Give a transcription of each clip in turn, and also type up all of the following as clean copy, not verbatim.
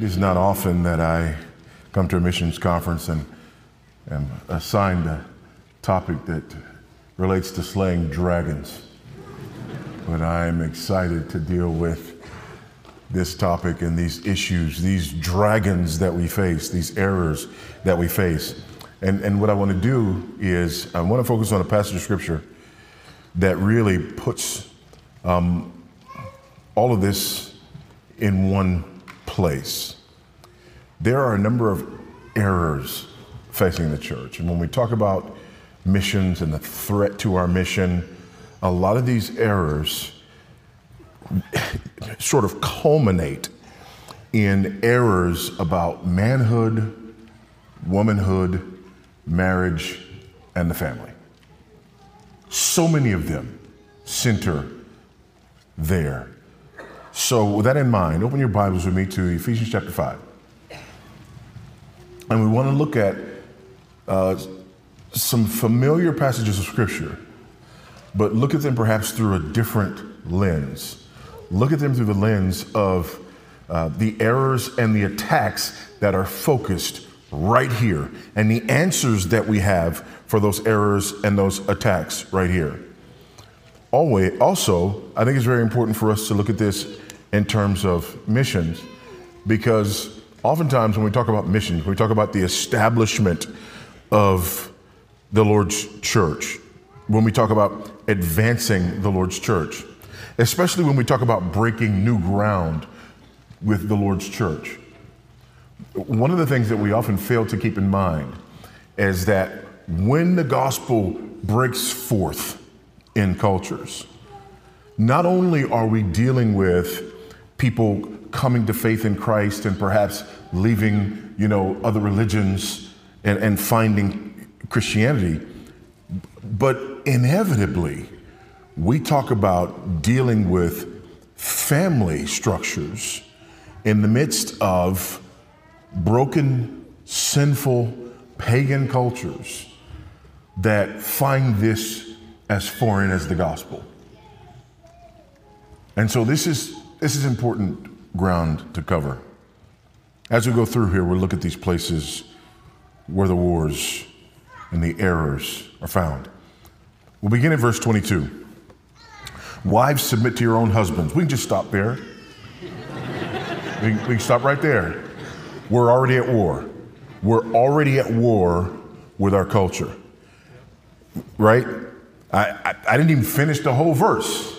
It is not often that I come to a missions conference and am assigned a topic that relates to slaying dragons. But I am excited to deal with this topic and these issues, these dragons that we face, these errors that we face. And what I want to do is I want to focus on a passage of scripture that really puts all of this in one place. There are a number of errors facing the church. And when we talk about missions and the threat to our mission, a lot of these errors sort of culminate in errors about manhood, womanhood, marriage, and the family. So many of them center there. So with that in mind, open your Bibles with me to Ephesians chapter 5. And we want to look at some familiar passages of Scripture, but look at them perhaps through a different lens. Look at them through the lens of the errors and the attacks that are focused right here, and the answers that we have for those errors and those attacks right here. Also, I think it's very important for us to look at this in terms of missions, because oftentimes when we talk about missions, we talk about the establishment of the Lord's church, when we talk about advancing the Lord's church, especially when we talk about breaking new ground with the Lord's church. One of the things that we often fail to keep in mind is that when the gospel breaks forth in cultures, not only are we dealing with people coming to faith in Christ and perhaps leaving, other religions and finding Christianity, but inevitably we talk about dealing with family structures in the midst of broken, sinful, pagan cultures that find this as foreign as the gospel. And so this is important ground to cover. As we go through here, we'll look at these places where the wars and the errors are found. We'll begin at verse 22. Wives, submit to your own husbands. We can just stop there. We can stop right there. We're already at war. We're already at war with our culture, right? I didn't even finish the whole verse,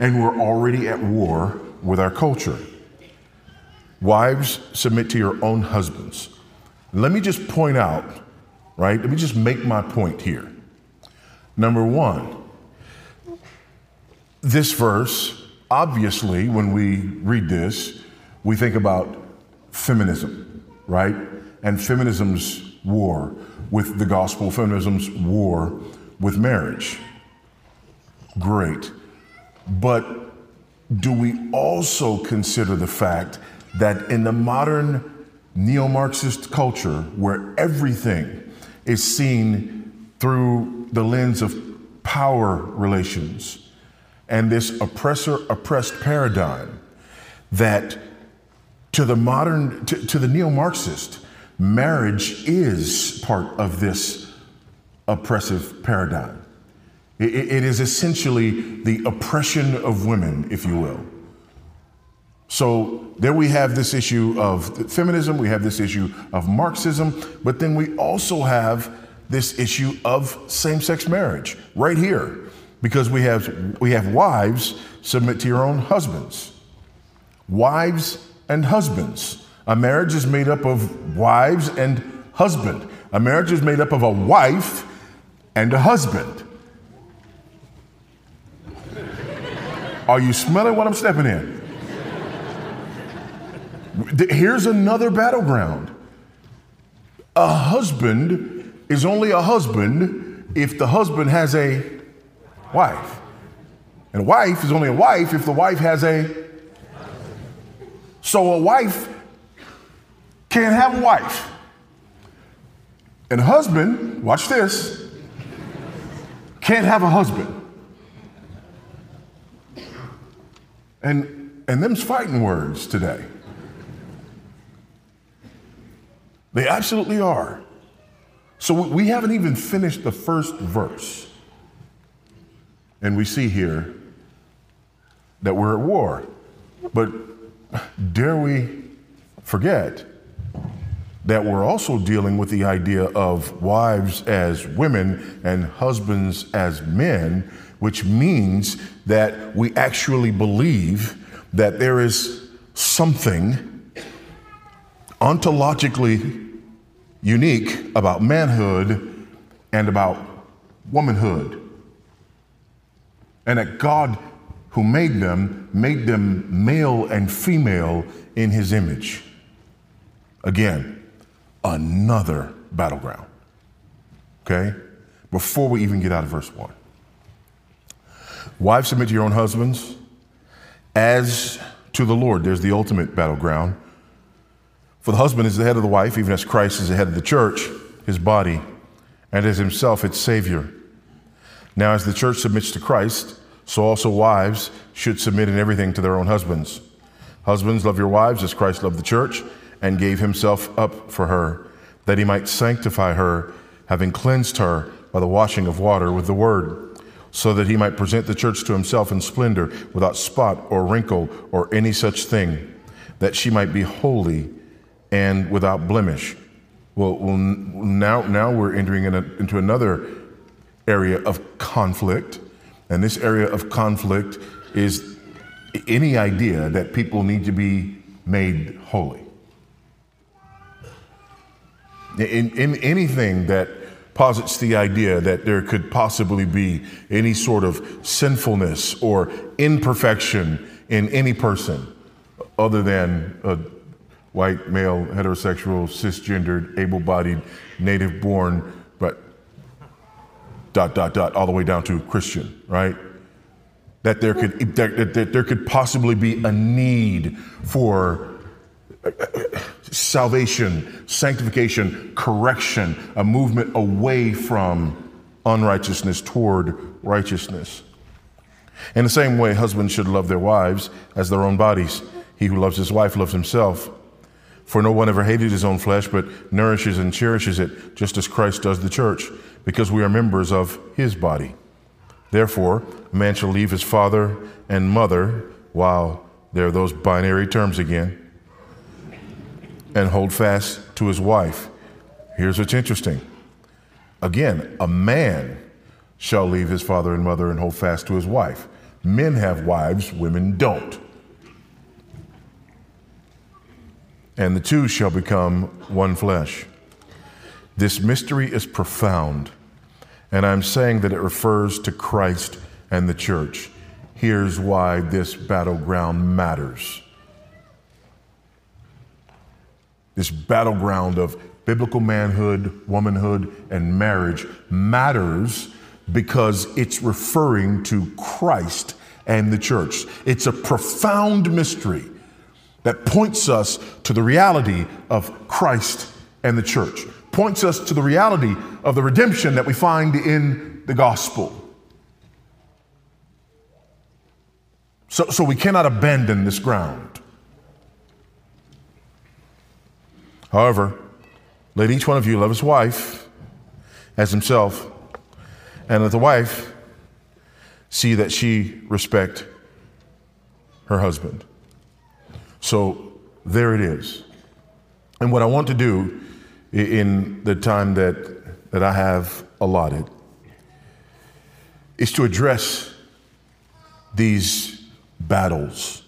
and we're already at war with our culture. Wives, submit to your own husbands. Let me just point out, right? Let me just make my point here. Number one, this verse, obviously, when we read this, we think about feminism, right? And feminism's war with the gospel, feminism's war with marriage. Great. But do we also consider the fact that in the modern neo-Marxist culture, where everything is seen through the lens of power relations and this oppressor-oppressed paradigm, that to the neo-Marxist, marriage is part of this oppressive paradigm. It is essentially the oppression of women, if you will. So there we have this issue of feminism, we have this issue of Marxism, but then we also have this issue of same-sex marriage right here, because we have wives, submit to your own husbands. Wives and husbands. A marriage is made up of wives and husband. A marriage is made up of a wife and a husband. Are you smelling what I'm stepping in? Here's another battleground. A husband is only a husband if the husband has a wife. And a wife is only a wife if the wife has a... So a wife can't have a wife. And a husband, watch this, can't have a husband. And them's fighting words today. They absolutely are. So we haven't even finished the first verse. And we see here that we're at war. But dare we forget that we're also dealing with the idea of wives as women and husbands as men, which means that we actually believe that there is something ontologically unique about manhood and about womanhood. And that God, who made them male and female in his image. Again, another battleground, okay? Before we even get out of verse 1. Wives, submit to your own husbands as to the Lord. There's the ultimate battleground. For the husband is the head of the wife, even as Christ is the head of the church, his body, and as himself its Savior. Now, as the church submits to Christ, so also wives should submit in everything to their own husbands. Husbands, love your wives as Christ loved the church and gave himself up for her, that he might sanctify her, having cleansed her by the washing of water with the word, so that he might present the church to himself in splendor, without spot or wrinkle or any such thing, that she might be holy and without blemish. Well now we're entering into another area of conflict. And this area of conflict is any idea that people need to be made holy. In anything that posits the idea that there could possibly be any sort of sinfulness or imperfection in any person other than a white, male, heterosexual, cisgendered, able-bodied, native-born, but ... all the way down to Christian, right? That there could possibly be a need for salvation, sanctification, correction, a movement away from unrighteousness toward righteousness. In the same way, husbands should love their wives as their own bodies. He who loves his wife loves himself. For no one ever hated his own flesh, but nourishes and cherishes it, just as Christ does the church, because we are members of his body. Therefore, a man shall leave his father and mother, wow, there are those binary terms again, and hold fast to his wife. Here's what's interesting. Again, a man shall leave his father and mother and hold fast to his wife. Men have wives, women don't. And the two shall become one flesh. This mystery is profound, and I'm saying that it refers to Christ and the church. Here's why this battleground matters. This battleground of biblical manhood, womanhood, and marriage matters because it's referring to Christ and the church. It's a profound mystery that points us to the reality of Christ and the church, points us to the reality of the redemption that we find in the gospel. So we cannot abandon this ground. However, let each one of you love his wife as himself, and let the wife see that she respect her husband. So there it is. And what I want to do in the time that I have allotted is to address these battles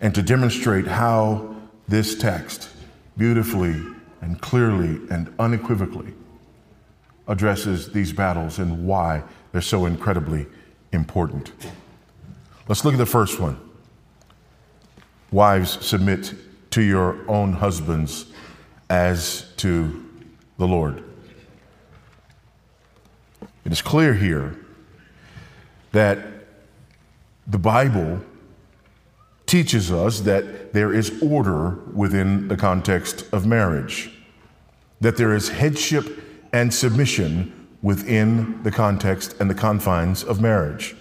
and to demonstrate how this text beautifully and clearly and unequivocally addresses these battles and why they're so incredibly important. Let's look at the first one. Wives, submit to your own husbands as to the Lord. It is clear here that the Bible teaches us that there is order within the context of marriage, that there is headship and submission within the context and the confines of marriage.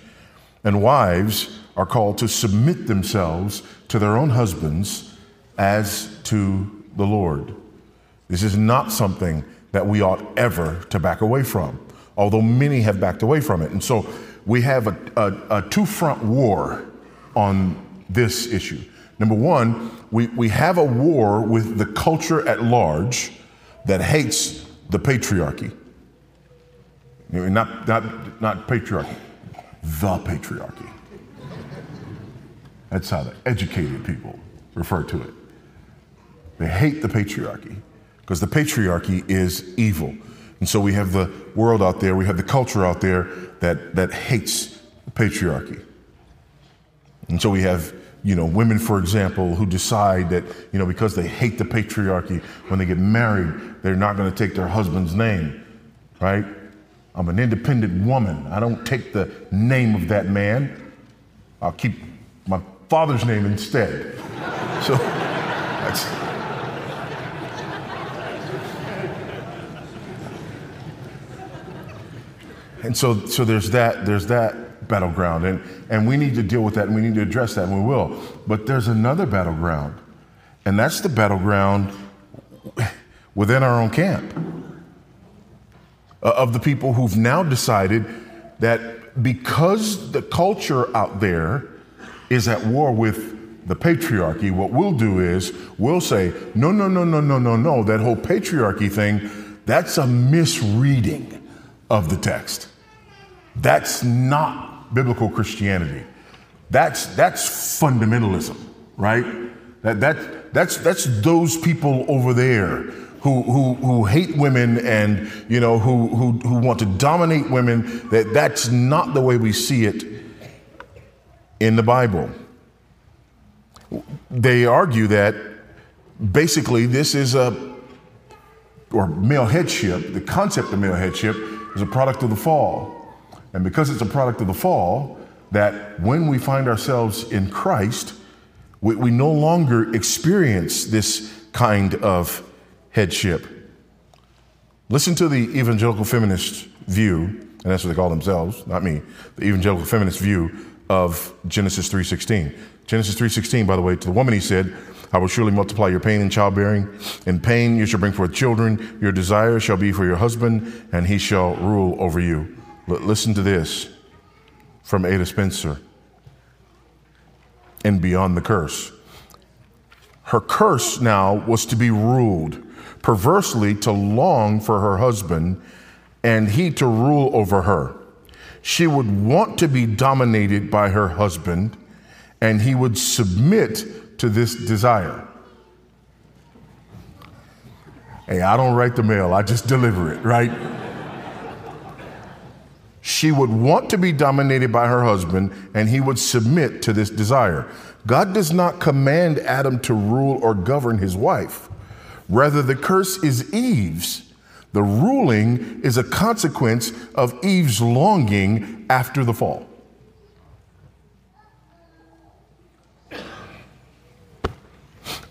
And wives are called to submit themselves to their own husbands as to the Lord. This is not something that we ought ever to back away from, although many have backed away from it. And so we have a two-front war on this issue. Number one, we have a war with the culture at large that hates the patriarchy. Not patriarchy, the patriarchy. That's how the educated people refer to it. They hate the patriarchy because the patriarchy is evil. And so we have the world out there, we have the culture out there that hates the patriarchy. And so we have, women, for example, who decide that, because they hate the patriarchy, when they get married, they're not going to take their husband's name, right? I'm an independent woman. I don't take the name of that man. I'll keep my father's name instead. So that's... And so there's that battleground, and we need to deal with that, and we need to address that, and we will. But there's another battleground, and that's the battleground within our own camp of the people who've now decided that because the culture out there is at war with the patriarchy, what we'll do is we'll say, no, that whole patriarchy thing, that's a misreading of the text. That's not biblical Christianity. That's fundamentalism, right? That's those people over there who hate women and who want to dominate women. That's not the way we see it in the Bible. They argue that basically this is male headship, the concept of male headship is a product of the fall. And because it's a product of the fall, that when we find ourselves in Christ, we no longer experience this kind of headship. Listen to the evangelical feminist view, and that's what they call themselves, not me, the evangelical feminist view of Genesis 3:16. Genesis 3:16, by the way, to the woman he said, I will surely multiply your pain in childbearing. In pain you shall bring forth children. Your desire shall be for your husband, and he shall rule over you. Listen to this from Ada Spencer in Beyond the Curse. Her curse now was to be ruled, perversely to long for her husband, and he to rule over her. She would want to be dominated by her husband, and he would submit to this desire. Hey, I don't write the mail, I just deliver it, right? She would want to be dominated by her husband, and he would submit to this desire. God does not command Adam to rule or govern his wife. Rather, the curse is Eve's. The ruling is a consequence of Eve's longing after the fall.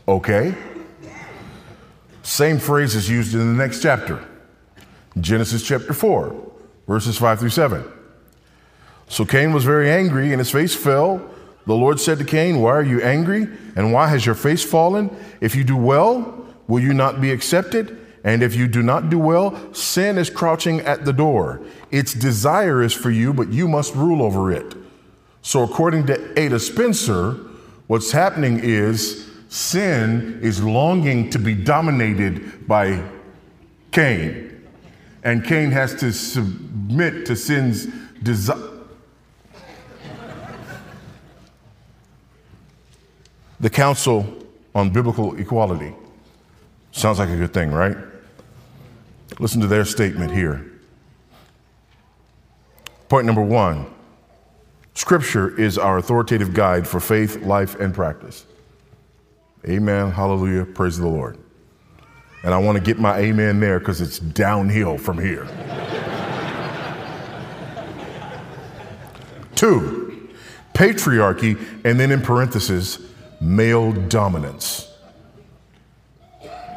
Okay. Same phrase is used in the next chapter, Genesis chapter 4, verses 5-7. So Cain was very angry, and his face fell. The Lord said to Cain, why are you angry? And why has your face fallen? If you do well, will you not be accepted? And if you do not do well, sin is crouching at the door. Its desire is for you, but you must rule over it. So according to Ada Spencer, what's happening is sin is longing to be dominated by Cain. And Cain has to submit to sin's desire. The Council on Biblical Equality. Sounds like a good thing, right? Listen to their statement here. Point number one, Scripture is our authoritative guide for faith, life, and practice. Amen, hallelujah, praise the Lord. And I want to get my amen there because it's downhill from here. 2, patriarchy, and then in parentheses, male dominance,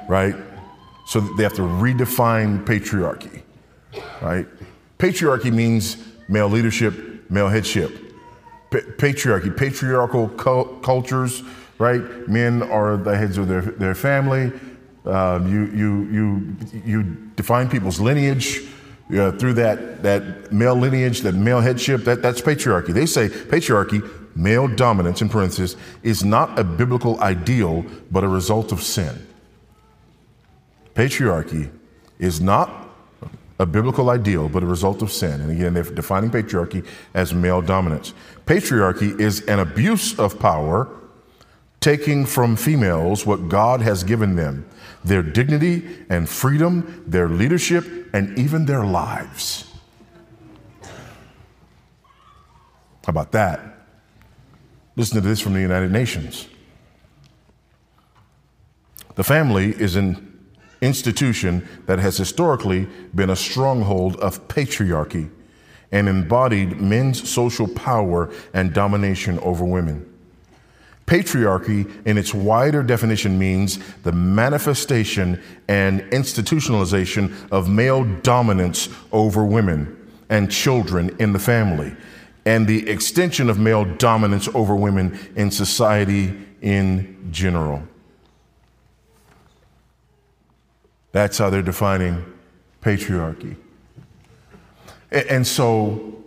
right? So they have to redefine patriarchy, right? Patriarchy means male leadership, male headship. Patriarchy, patriarchal cultures, right? Men are the heads of their family. You define people's lineage through that male lineage, that male headship. That's patriarchy. They say patriarchy, male dominance in parentheses, is not a biblical ideal, but a result of sin. Patriarchy is not a biblical ideal, but a result of sin. And again, they're defining patriarchy as male dominance. Patriarchy is an abuse of power, taking from females what God has given them, their dignity and freedom, their leadership, and even their lives. How about that? Listen to this from the United Nations. The family is an institution that has historically been a stronghold of patriarchy and embodied men's social power and domination over women. Patriarchy, in its wider definition, means the manifestation and institutionalization of male dominance over women and children in the family, and the extension of male dominance over women in society in general. That's how they're defining patriarchy. And so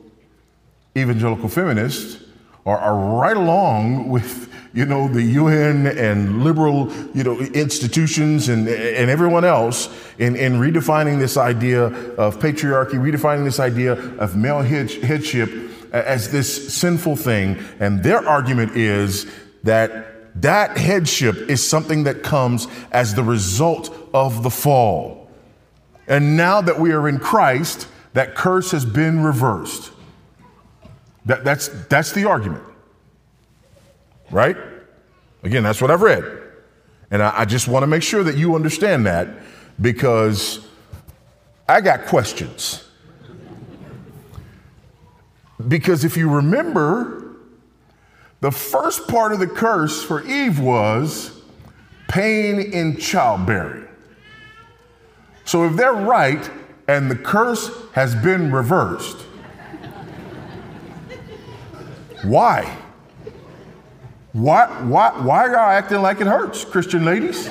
evangelical feminists are right along with, you know, the UN and liberal, you know, institutions and everyone else in redefining this idea of patriarchy, redefining this idea of male headship as this sinful thing. And their argument is that headship is something that comes as the result of the fall. And now that we are in Christ, that curse has been reversed. That's the argument, right? Again, that's what I've read. And I just want to make sure that you understand that, because I got questions. Because if you remember, the first part of the curse for Eve was pain in childbearing. So if they're right and the curse has been reversed, why? Why are y'all acting like it hurts, Christian ladies?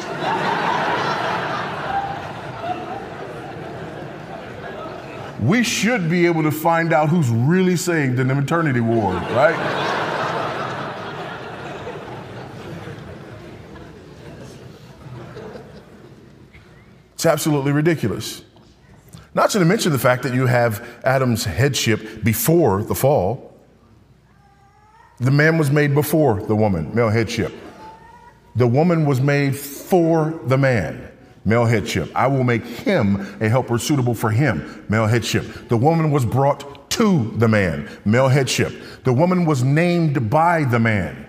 We should be able to find out who's really saved in the maternity ward, right? It's absolutely ridiculous. Not to mention the fact that you have Adam's headship before the fall. The man was made before the woman, male headship. The woman was made for the man, male headship. I will make him a helper suitable for him, male headship. The woman was brought to the man, male headship. The woman was named by the man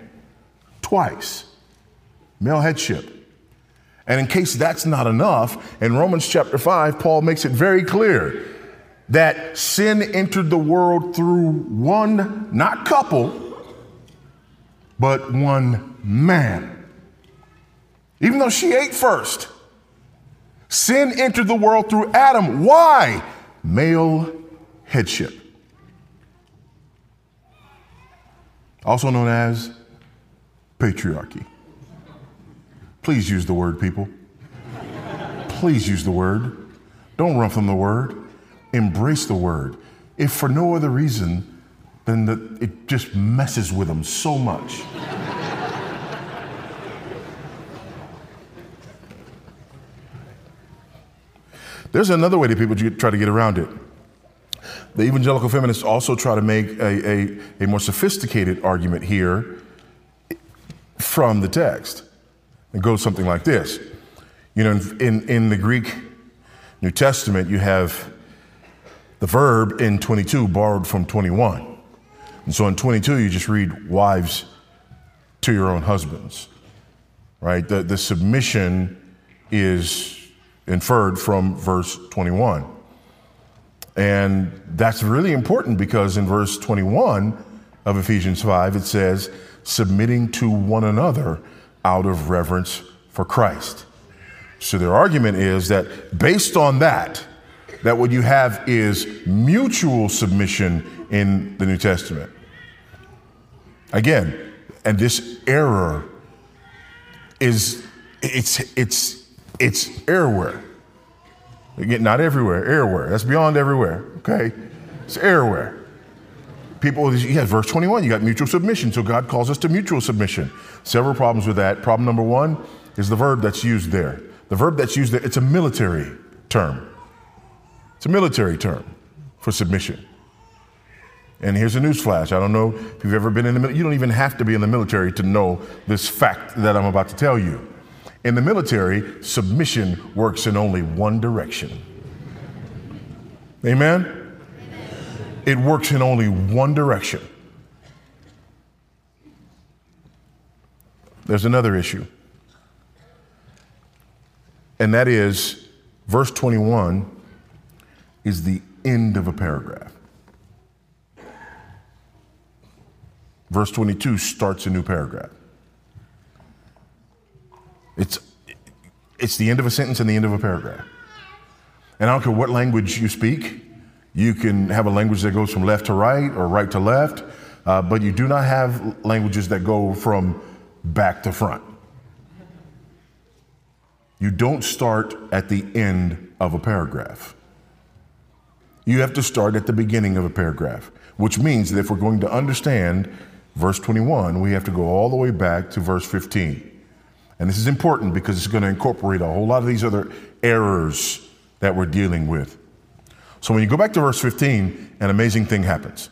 twice, male headship. And in case that's not enough, in Romans chapter 5, Paul makes it very clear that sin entered the world through one, not couple, but one man. Even though she ate first, sin entered the world through Adam. Why? Male headship. Also known as patriarchy. Please use the word, people. Please use the word. Don't run from the word. Embrace the word. If for no other reason, then it just messes with them so much. There's another way that people try to get around it. The evangelical feminists also try to make a more sophisticated argument here from the text. It goes something like this. You know, in the Greek New Testament, you have the verb in 22 borrowed from 21. And so in 22, you just read wives to your own husbands, right? The submission is inferred from verse 21. And that's really important, because in verse 21 of Ephesians 5, it says, submitting to one another out of reverence for Christ. So their argument is that based on that what you have is mutual submission in the New Testament. Again, and this error is, it's It's everywhere. Again, not everywhere, everywhere. That's beyond everywhere, okay? It's everywhere. People, yeah, verse 21, you got mutual submission. So God calls us to mutual submission. Several problems with that. Problem number one is the verb that's used there. The verb that's used there, it's a military term. It's a military term for submission. And here's a newsflash. I don't know if you've ever been in the military. You don't even have to be in the military to know this fact that I'm about to tell you. In the military, submission works in only one direction. Amen? It works in only one direction. There's another issue. And that is, verse 21 is the end of a paragraph. Verse 22 starts a new paragraph. It's the end of a sentence and the end of a paragraph. And I don't care what language you speak. You can have a language that goes from left to right or right to left, but you do not have languages that go from back to front. You don't start at the end of a paragraph. You have to start at the beginning of a paragraph, which means that if we're going to understand verse 21, we have to go all the way back to verse 15. And this is important because it's going to incorporate a whole lot of these other errors that we're dealing with. So when you go back to verse 15, an amazing thing happens.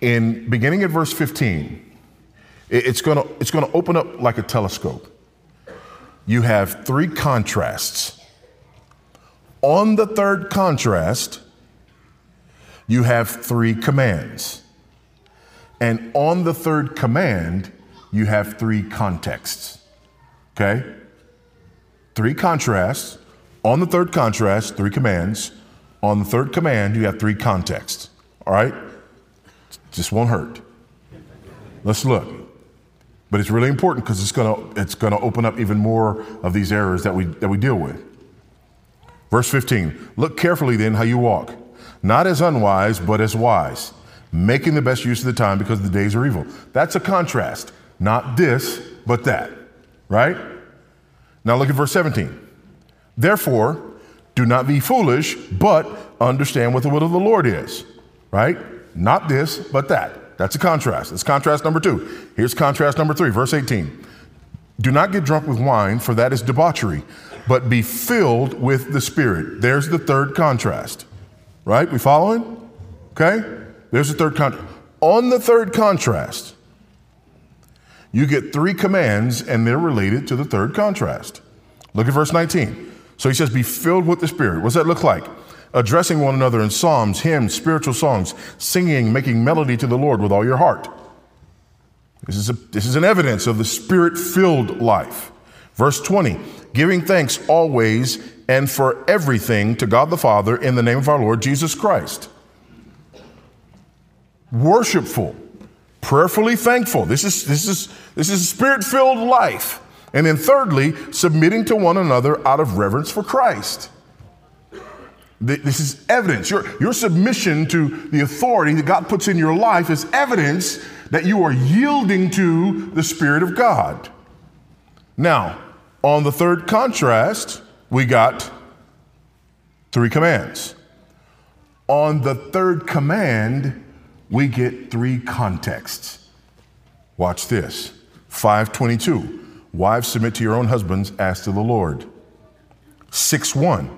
In beginning at verse 15, it's going to open up like a telescope. You have three contrasts. On the third contrast, you have three commands. And on the third command, you have three contexts. Okay? Three contrasts. On the third contrast, three commands. On the third command, you have three contexts. All right? This won't hurt. Let's look. But it's really important because it's gonna open up even more of these errors that we deal with. Verse 15, look carefully then how you walk, not as unwise, but as wise, making the best use of the time because the days are evil. That's a contrast. Not this, but that. Right? Now look at verse 17. Therefore, do not be foolish, but understand what the will of the Lord is, right? Not this, but that. That's a contrast. That's contrast number two. Here's contrast number three, verse 18. Do not get drunk with wine, for that is debauchery, but be filled with the Spirit. There's the third contrast, right? We following? Okay? There's the third contrast. On the third contrast, you get three commands, and they're related to the third contrast. Look at verse 19. So he says, be filled with the Spirit. What's that look like? Addressing one another in psalms, hymns, spiritual songs, singing, making melody to the Lord with all your heart. This is an evidence of the Spirit-filled life. Verse 20, giving thanks always and for everything to God the Father in the name of our Lord Jesus Christ. Worshipful, prayerfully thankful. This is a Spirit-filled life. And then thirdly, submitting to one another out of reverence for Christ. This is evidence. Your submission to the authority that God puts in your life is evidence that you are yielding to the Spirit of God. Now, on the third contrast, we got three commands. On the third command, we get three contexts. Watch this. 5:22. Wives, submit to your own husbands as to the Lord. 6:1,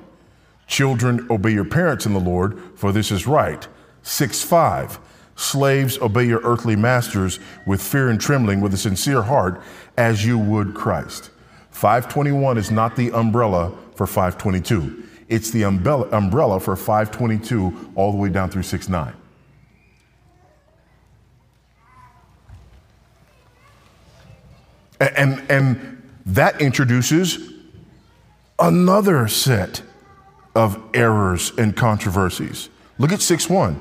children, obey your parents in the Lord, for this is right. 6:5, slaves, obey your earthly masters with fear and trembling, with a sincere heart, as you would Christ. 5:21 is not the umbrella for 5:22. It's the umbrella for 5:22 all the way down through 6:9. And that introduces another set of errors and controversies. Look at 6:1.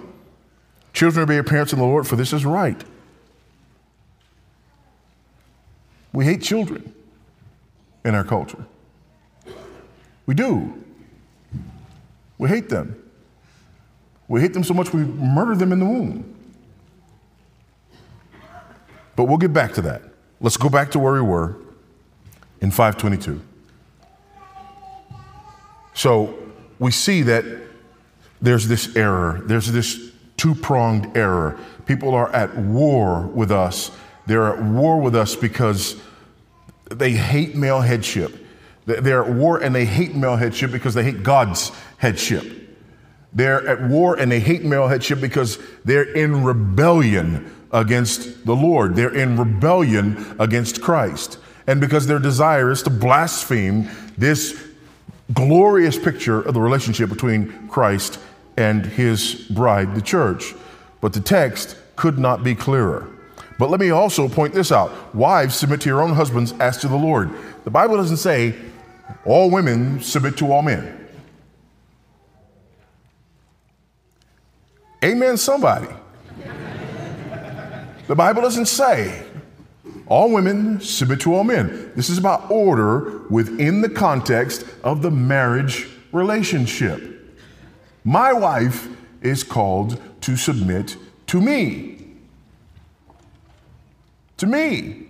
Children, obey your parents in the Lord, for this is right. We hate children in our culture. We do. We hate them. We hate them so much we murder them in the womb. But we'll get back to that. Let's go back to where we were in 5:22. So we see that there's this error. There's this two-pronged error. People are at war with us. They're at war with us because they hate male headship. They're at war and they hate male headship because they hate God's headship. They're at war and they hate male headship because they're in rebellion against the Lord. They're in rebellion against Christ. And because their desire is to blaspheme this glorious picture of the relationship between Christ and his bride, the church. But the text could not be clearer. But let me also point this out. Wives, submit to your own husbands as to the Lord. The Bible doesn't say all women submit to all men. Amen, somebody. The Bible doesn't say all women submit to all men. This is about order within the context of the marriage relationship. My wife is called to submit to me. To me.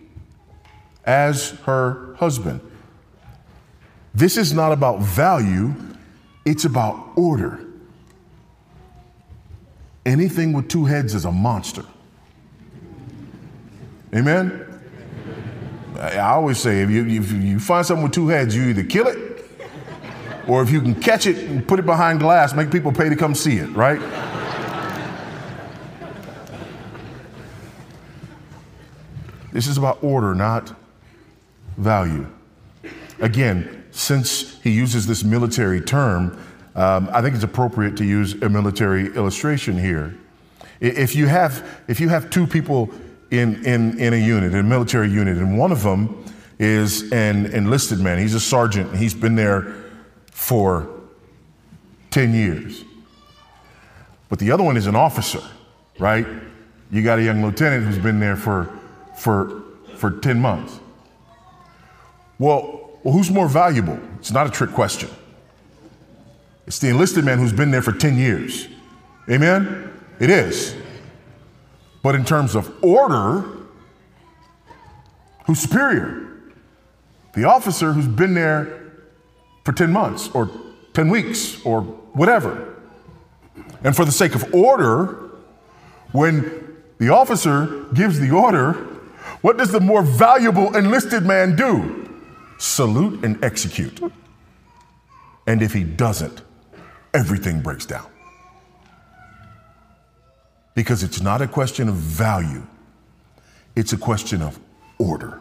As her husband. This is not about value. It's about order. Anything with two heads is a monster. Amen? I always say, if you find something with two heads, you either kill it, or if you can catch it and put it behind glass, make people pay to come see it, right? This is about order, not value. Again, since he uses this military term, I think it's appropriate to use a military illustration here. If you have two people in a unit, in a military unit, and one of them is an enlisted man. He's a sergeant. And he's been there for 10 years. But the other one is an officer, right? You got a young lieutenant who's been there for 10 months. Well, who's more valuable? It's not a trick question. It's the enlisted man who's been there for 10 years. Amen? It is. But in terms of order, who's superior? The officer who's been there for 10 months or 10 weeks or whatever. And for the sake of order, when the officer gives the order, what does the more valuable enlisted man do? Salute and execute. And if he doesn't, everything breaks down. Because it's not a question of value. It's a question of order.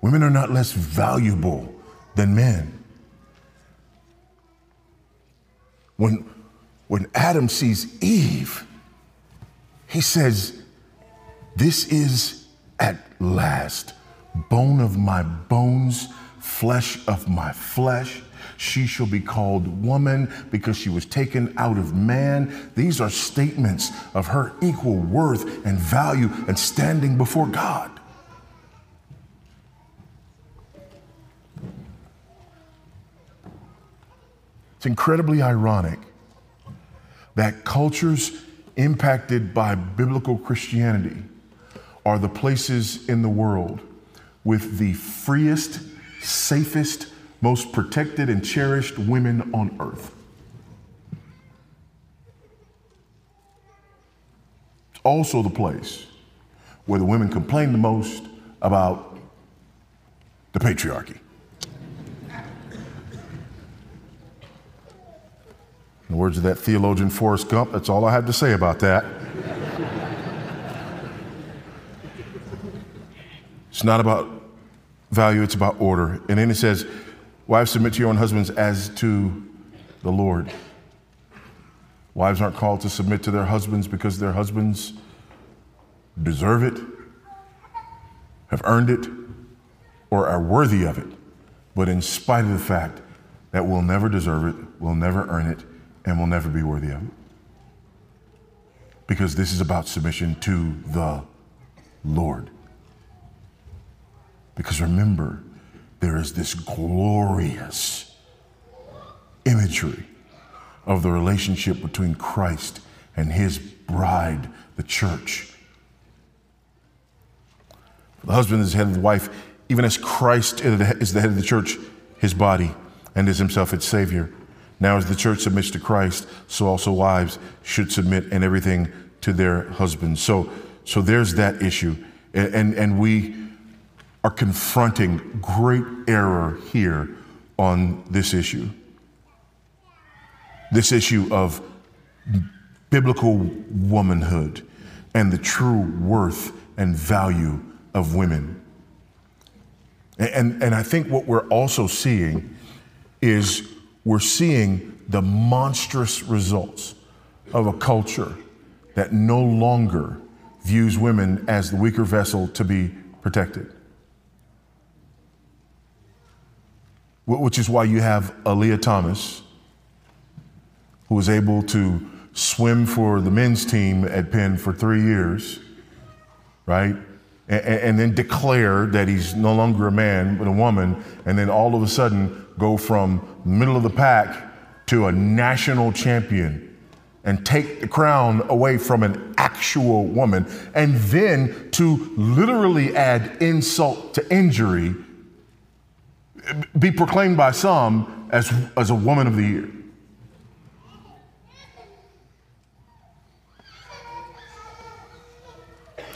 Women are not less valuable than men. When Adam sees Eve, he says, "This is at last bone of my bones, flesh of my flesh. She shall be called woman because she was taken out of man." These are statements of her equal worth and value and standing before God. It's incredibly ironic that cultures impacted by biblical Christianity are the places in the world with the freest, safest, most protected and cherished women on earth. It's also the place where the women complain the most about the patriarchy. In the words of that theologian Forrest Gump, that's all I have to say about that. It's not about value, it's about order. And then it says, "Wives, submit to your own husbands as to the Lord." Wives aren't called to submit to their husbands because their husbands deserve it, have earned it, or are worthy of it, but in spite of the fact that we'll never deserve it, we'll never earn it, and we'll never be worthy of it. Because this is about submission to the Lord. Because remember, there is this glorious imagery of the relationship between Christ and his bride, the church. The husband is the head of the wife, even as Christ is the head of the church, his body, and is himself its Savior. Now as the church submits to Christ, so also wives should submit in everything to their husbands. So there's that issue. And we are confronting great error here on this issue. This issue of biblical womanhood and the true worth and value of women. And I think what we're also seeing is we're seeing the monstrous results of a culture that no longer views women as the weaker vessel to be protected. Which is why you have Aaliyah Thomas, who was able to swim for the men's team at Penn for 3 years, right? And then declare that he's no longer a man, but a woman, and then all of a sudden go from middle of the pack to a national champion and take the crown away from an actual woman, and then to literally add insult to injury, be proclaimed by some as a woman of the year.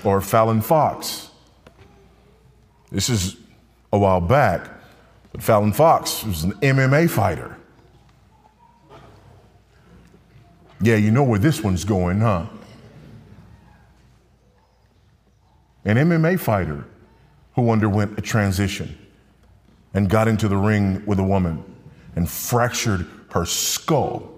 Or Fallon Fox. This is a while back, but Fallon Fox was an MMA fighter. Yeah, you know where this one's going, huh? An MMA fighter who underwent a transition and got into the ring with a woman and fractured her skull.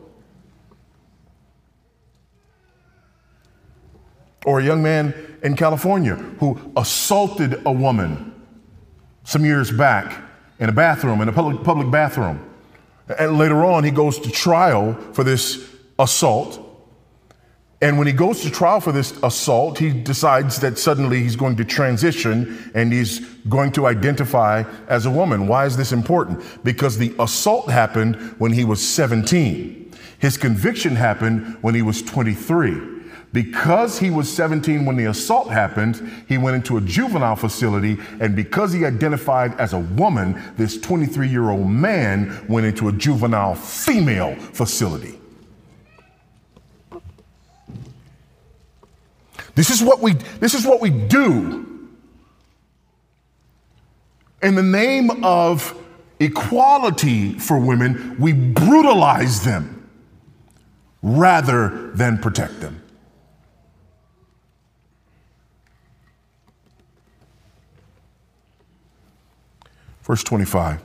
Or a young man in California who assaulted a woman some years back in a bathroom, in a public bathroom. And later on, he goes to trial for this assault. And when he goes to trial for this assault, he decides that suddenly he's going to transition and he's going to identify as a woman. Why is this important? Because the assault happened when he was 17. His conviction happened when he was 23. Because he was 17 when the assault happened, he went into a juvenile facility, and because he identified as a woman, this 23-year-old man went into a juvenile female facility. This is what we do in the name of equality for women. We brutalize them rather than protect them. Verse 25.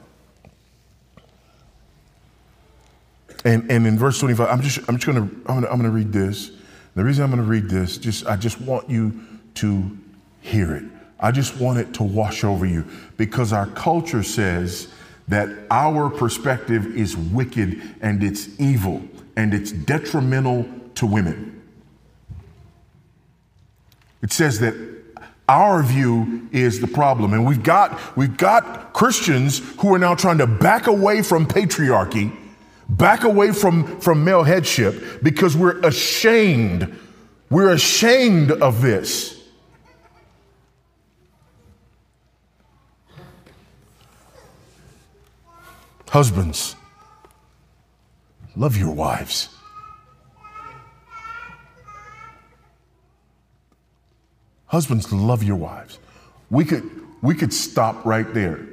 And in verse 25, I'm going to read this. The reason I'm going to read this, I just want you to hear it. I just want it to wash over you, because our culture says that our perspective is wicked and it's evil and it's detrimental to women. It says that our view is the problem. And we've got Christians who are now trying to back away from patriarchy, back away from male headship, because we're ashamed. We're ashamed of this. Husbands, love your wives. Husbands, love your wives. We could stop right there,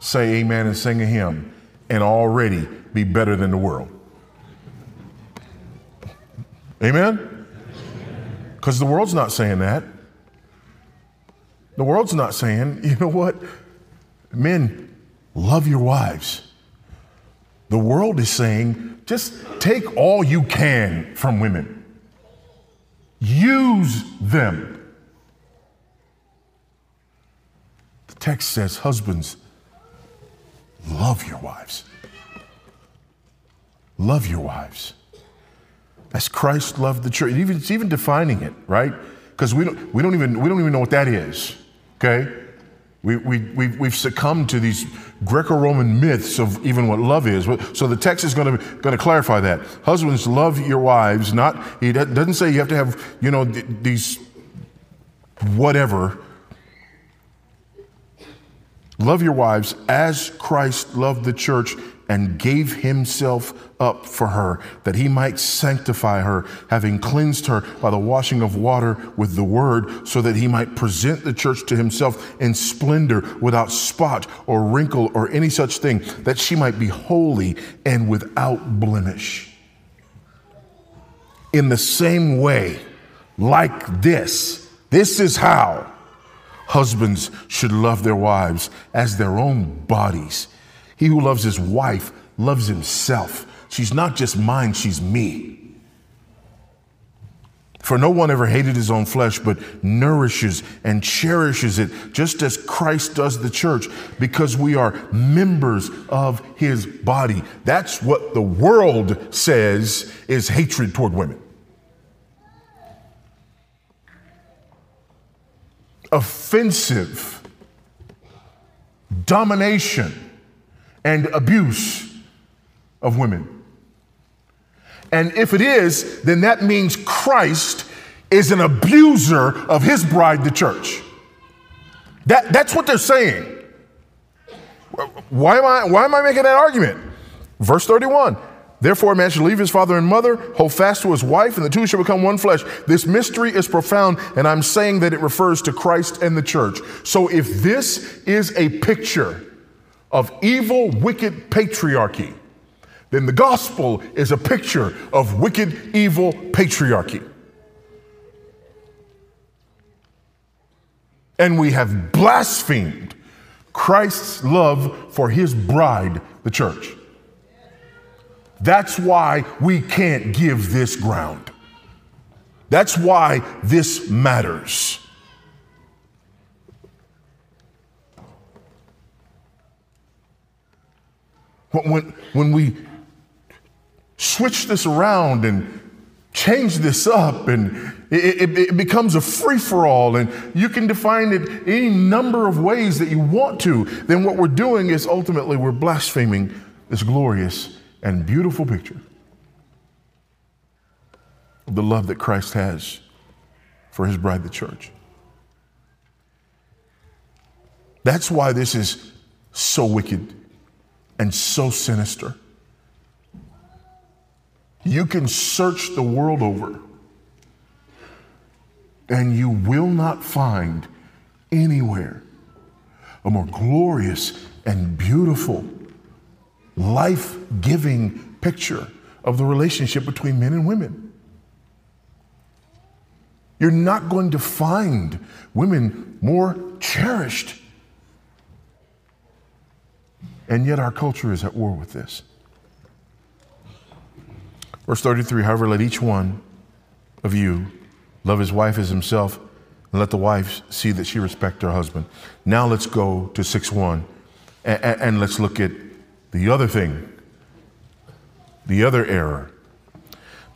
say amen and sing a hymn, and already be better than the world. Amen? Because the world's not saying that. The world's not saying, you know what? Men, love your wives. The world is saying, just take all you can from women. Use them. Text says, husbands, love your wives. Love your wives. As Christ loved the church. It's even defining it, right? Because we don't even know what that is. Okay? We've succumbed to these Greco-Roman myths of even what love is. So the text is going to clarify that. Husbands, love your wives. He doesn't say you have to have, you know, these whatever. Love your wives as Christ loved the church and gave himself up for her, that he might sanctify her, having cleansed her by the washing of water with the word, so that he might present the church to himself in splendor, without spot or wrinkle or any such thing, that she might be holy and without blemish. In the same way, like this is how husbands should love their wives as their own bodies. He who loves his wife loves himself. She's not just mine, she's me. For no one ever hated his own flesh, but nourishes and cherishes it, just as Christ does the church, because we are members of his body. That's what the world says is hatred toward women. Offensive domination and abuse of women. And if it is, then that means Christ is an abuser of his bride, the church. That's what they're saying. Why am I making that argument? Verse 31. Therefore, a man should leave his father and mother, hold fast to his wife, and the two shall become one flesh. This mystery is profound, and I'm saying that it refers to Christ and the church. So if this is a picture of evil, wicked patriarchy, then the gospel is a picture of wicked, evil patriarchy. And we have blasphemed Christ's love for his bride, the church. That's why we can't give this ground. That's why this matters. When we switch this around and change this up, and it becomes a free-for-all, and you can define it any number of ways that you want to, then what we're doing is ultimately we're blaspheming this glorious and beautiful picture of the love that Christ has for his bride, the church. That's why this is so wicked and so sinister. You can search the world over and you will not find anywhere a more glorious and beautiful, life-giving picture of the relationship between men and women. You're not going to find women more cherished. And yet our culture is at war with this. Verse 33, however, let each one of you love his wife as himself, and let the wife see that she respects her husband. Now let's go to 6:1 and let's look at the other thing, the other error.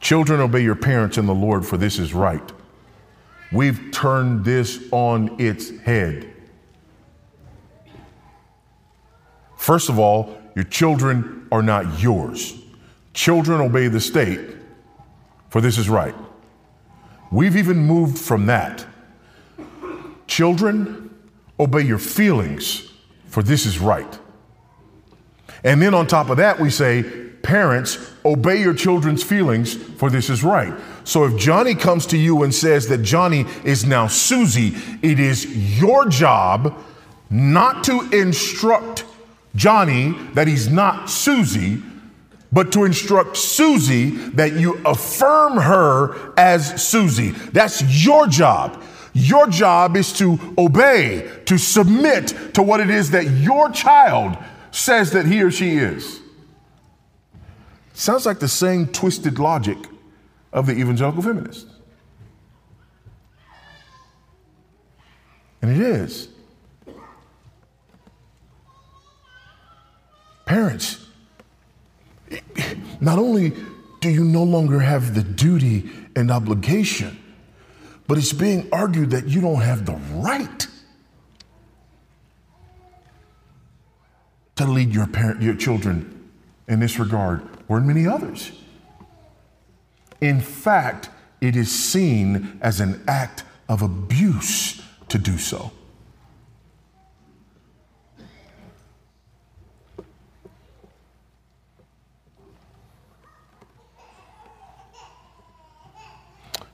Children, obey your parents in the Lord, for this is right. We've turned this on its head. First of all, your children are not yours. Children, obey the state, for this is right. We've even moved from that. Children, obey your feelings, for this is right. And then on top of that, we say, parents, obey your children's feelings, for this is right. So if Johnny comes to you and says that Johnny is now Susie, it is your job not to instruct Johnny that he's not Susie, but to instruct Susie that you affirm her as Susie. That's your job. Your job is to obey, to submit to what it is that your child says that he or she is. Sounds like the same twisted logic of the evangelical feminist. And it is. Parents, not only do you no longer have the duty and obligation, but it's being argued that you don't have the right to lead your children in this regard, or in many others. In fact, it is seen as an act of abuse to do so.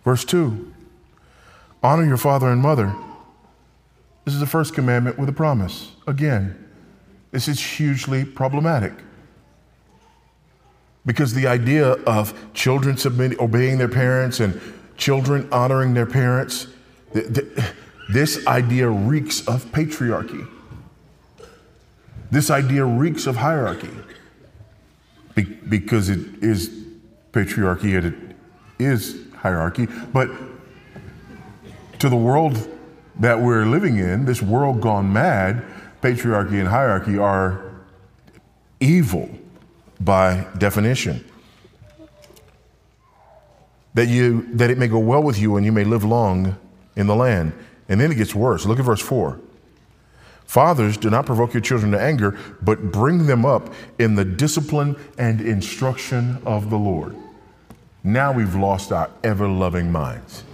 Verse 2, honor your father and mother. This is the first commandment with a promise. Again, this is hugely problematic because the idea of children obeying their parents and children honoring their parents, this idea reeks of patriarchy. This idea reeks of hierarchy because it is patriarchy and it is hierarchy. But to the world that we're living in, this world gone mad, patriarchy and hierarchy are evil by definition. That it may go well with you and you may live long in the land. And then it gets worse. Look at verse 4. Fathers, do not provoke your children to anger, but bring them up in the discipline and instruction of the Lord. Now we've lost our ever-loving minds.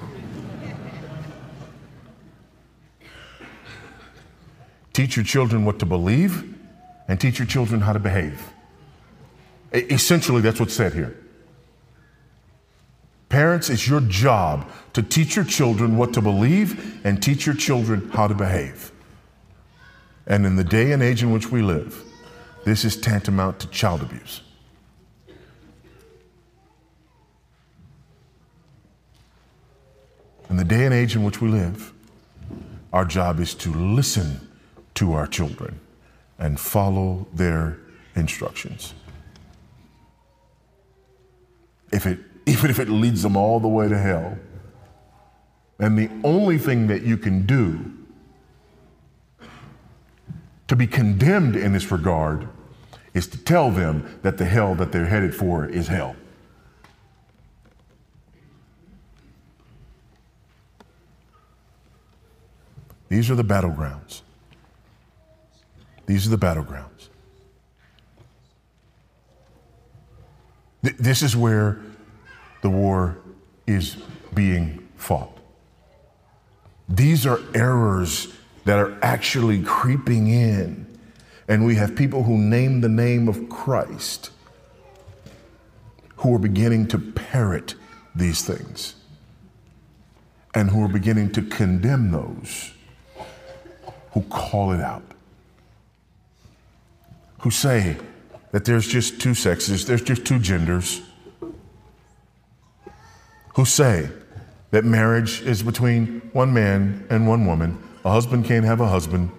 Teach your children what to believe and teach your children how to behave. Essentially, that's what's said here. Parents, it's your job to teach your children what to believe and teach your children how to behave. And in the day and age in which we live, this is tantamount to child abuse. In the day and age in which we live, our job is to listen to our children and follow their instructions. Even if it leads them all the way to hell. And the only thing that you can do to be condemned in this regard is to tell them that the hell that they're headed for is hell. These are the battlegrounds. These are the battlegrounds. This is where the war is being fought. These are errors that are actually creeping in. And we have people who name the name of Christ who are beginning to parrot these things and who are beginning to condemn those who call it out, who say that there's just two sexes, there's just two genders, who say that marriage is between one man and one woman. A husband can't have a husband.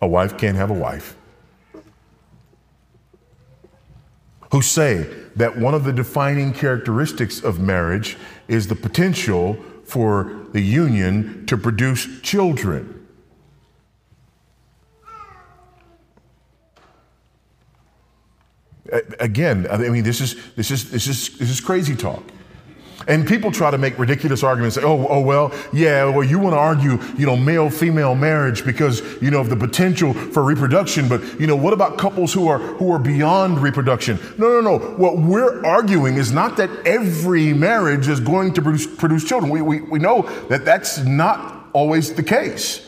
A wife can't have a wife. Who say that one of the defining characteristics of marriage is the potential for the union to produce children. Again, I mean, this is crazy talk. And people try to make ridiculous arguments. Well, you want to argue, male-female marriage because, of the potential for reproduction. But, what about couples who are beyond reproduction? No. What we're arguing is not that every marriage is going to produce children. We know that that's not always the case.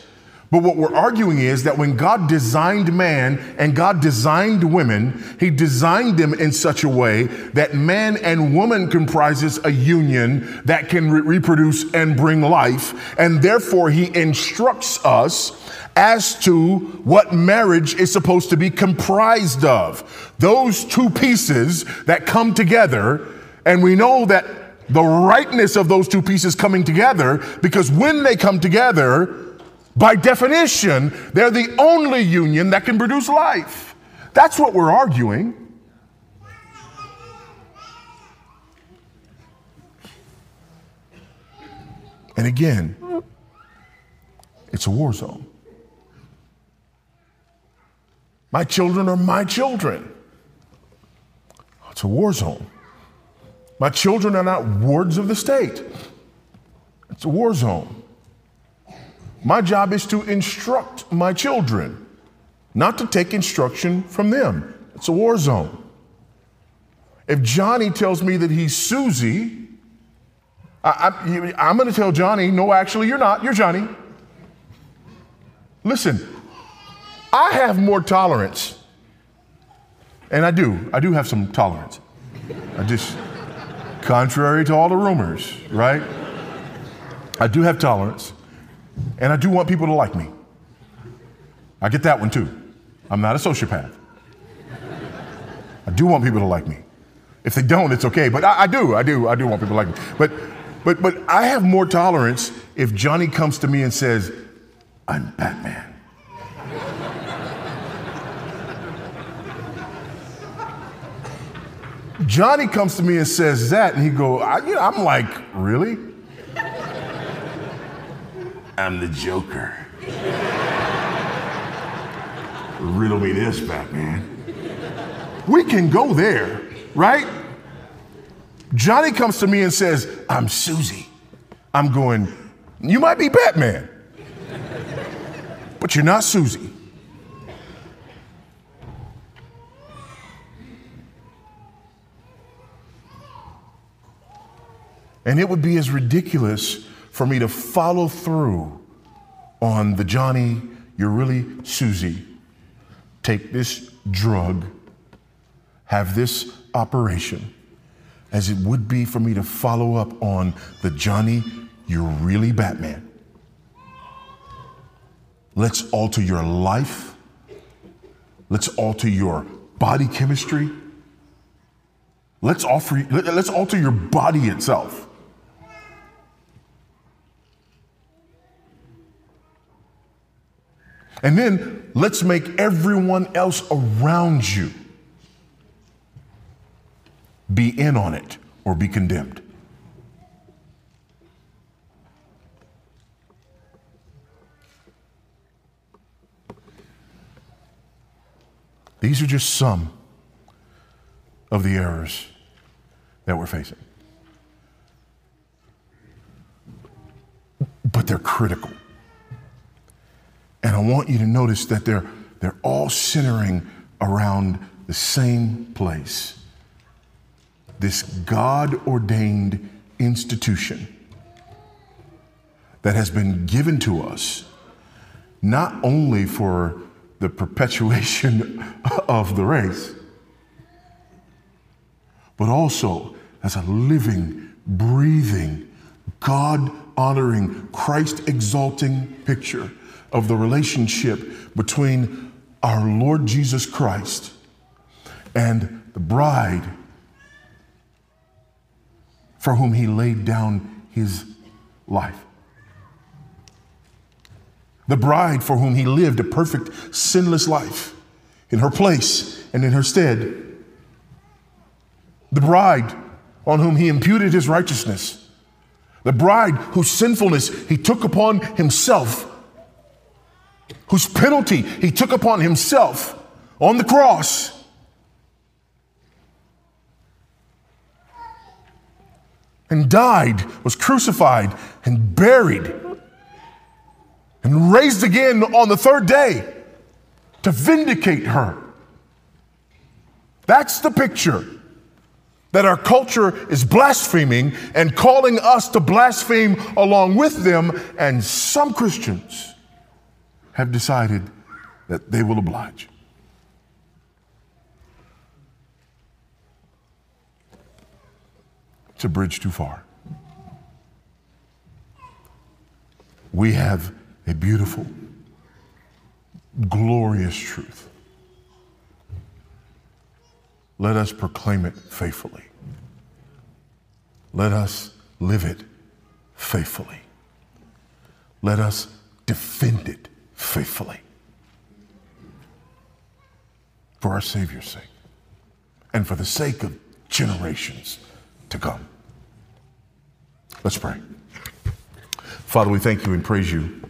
But what we're arguing is that when God designed man and God designed women, he designed them in such a way that man and woman comprises a union that can reproduce and bring life. And therefore, he instructs us as to what marriage is supposed to be comprised of. Those two pieces that come together, and we know that the rightness of those two pieces coming together, because when they come together, by definition, they're the only union that can produce life. That's what we're arguing. And again, it's a war zone. My children are my children. It's a war zone. My children are not wards of the state. It's a war zone. My job is to instruct my children, not to take instruction from them. It's a war zone. If Johnny tells me that he's Susie, I'm going to tell Johnny, no, actually, you're not. You're Johnny. Listen, I have more tolerance. And I do have some tolerance. Contrary to all the rumors, right? I do have tolerance, and I do want people to like me. I get that one too. I'm not a sociopath. I do want people to like me. If they don't, it's okay, but I do want people to like me. But I have more tolerance if Johnny comes to me and says, "I'm Batman." Johnny comes to me and says that, and he go, I'm like, really? I'm the Joker. Riddle me this, Batman. We can go there, right? Johnny comes to me and says, I'm Susie. I'm going, you might be Batman, but you're not Susie. And it would be as ridiculous for me to follow through on the Johnny, you're really Susie, take this drug, have this operation, as it would be for me to follow up on the Johnny, you're really Batman. Let's alter your life. Let's alter your body chemistry. Let's alter your body itself. And then let's make everyone else around you be in on it or be condemned. These are just some of the errors that we're facing. But they're critical. And I want you to notice that they're all centering around the same place. This God-ordained institution that has been given to us, not only for the perpetuation of the race, but also as a living, breathing, God-honoring, Christ-exalting picture of the relationship between our Lord Jesus Christ and the bride for whom he laid down his life. The bride for whom he lived a perfect, sinless life in her place and in her stead. The bride on whom he imputed his righteousness. The bride whose sinfulness he took upon himself, whose penalty he took upon himself on the cross. And died, was crucified, and buried, and raised again on the third day to vindicate her. That's the picture that our culture is blaspheming and calling us to blaspheme along with them, and some Christians have decided that they will oblige. It's a bridge too far. We have a beautiful, glorious truth. Let us proclaim it faithfully. Let us live it faithfully. Let us defend it faithfully. For our Savior's sake, and for the sake of generations to come. Let's pray. Father, we thank you and praise you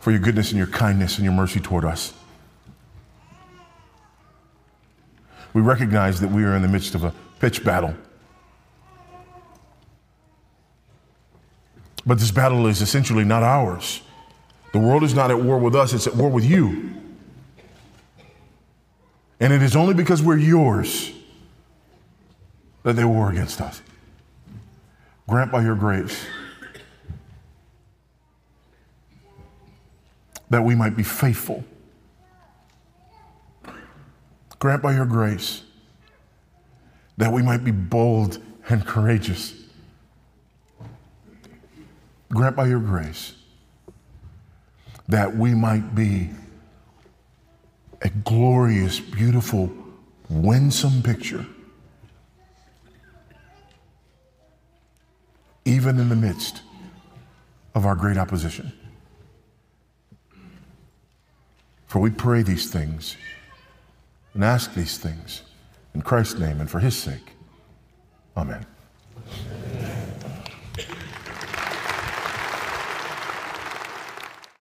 for your goodness and your kindness and your mercy toward us. We recognize that we are in the midst of a pitched battle. But this battle is essentially not ours. The world is not at war with us, it's at war with you. And it is only because we're yours that they war against us. Grant by your grace that we might be faithful. Grant by your grace that we might be bold and courageous. Grant by your grace that we might be a glorious, beautiful, winsome picture, even in the midst of our great opposition. For we pray these things and ask these things in Christ's name and for his sake. Amen. Amen.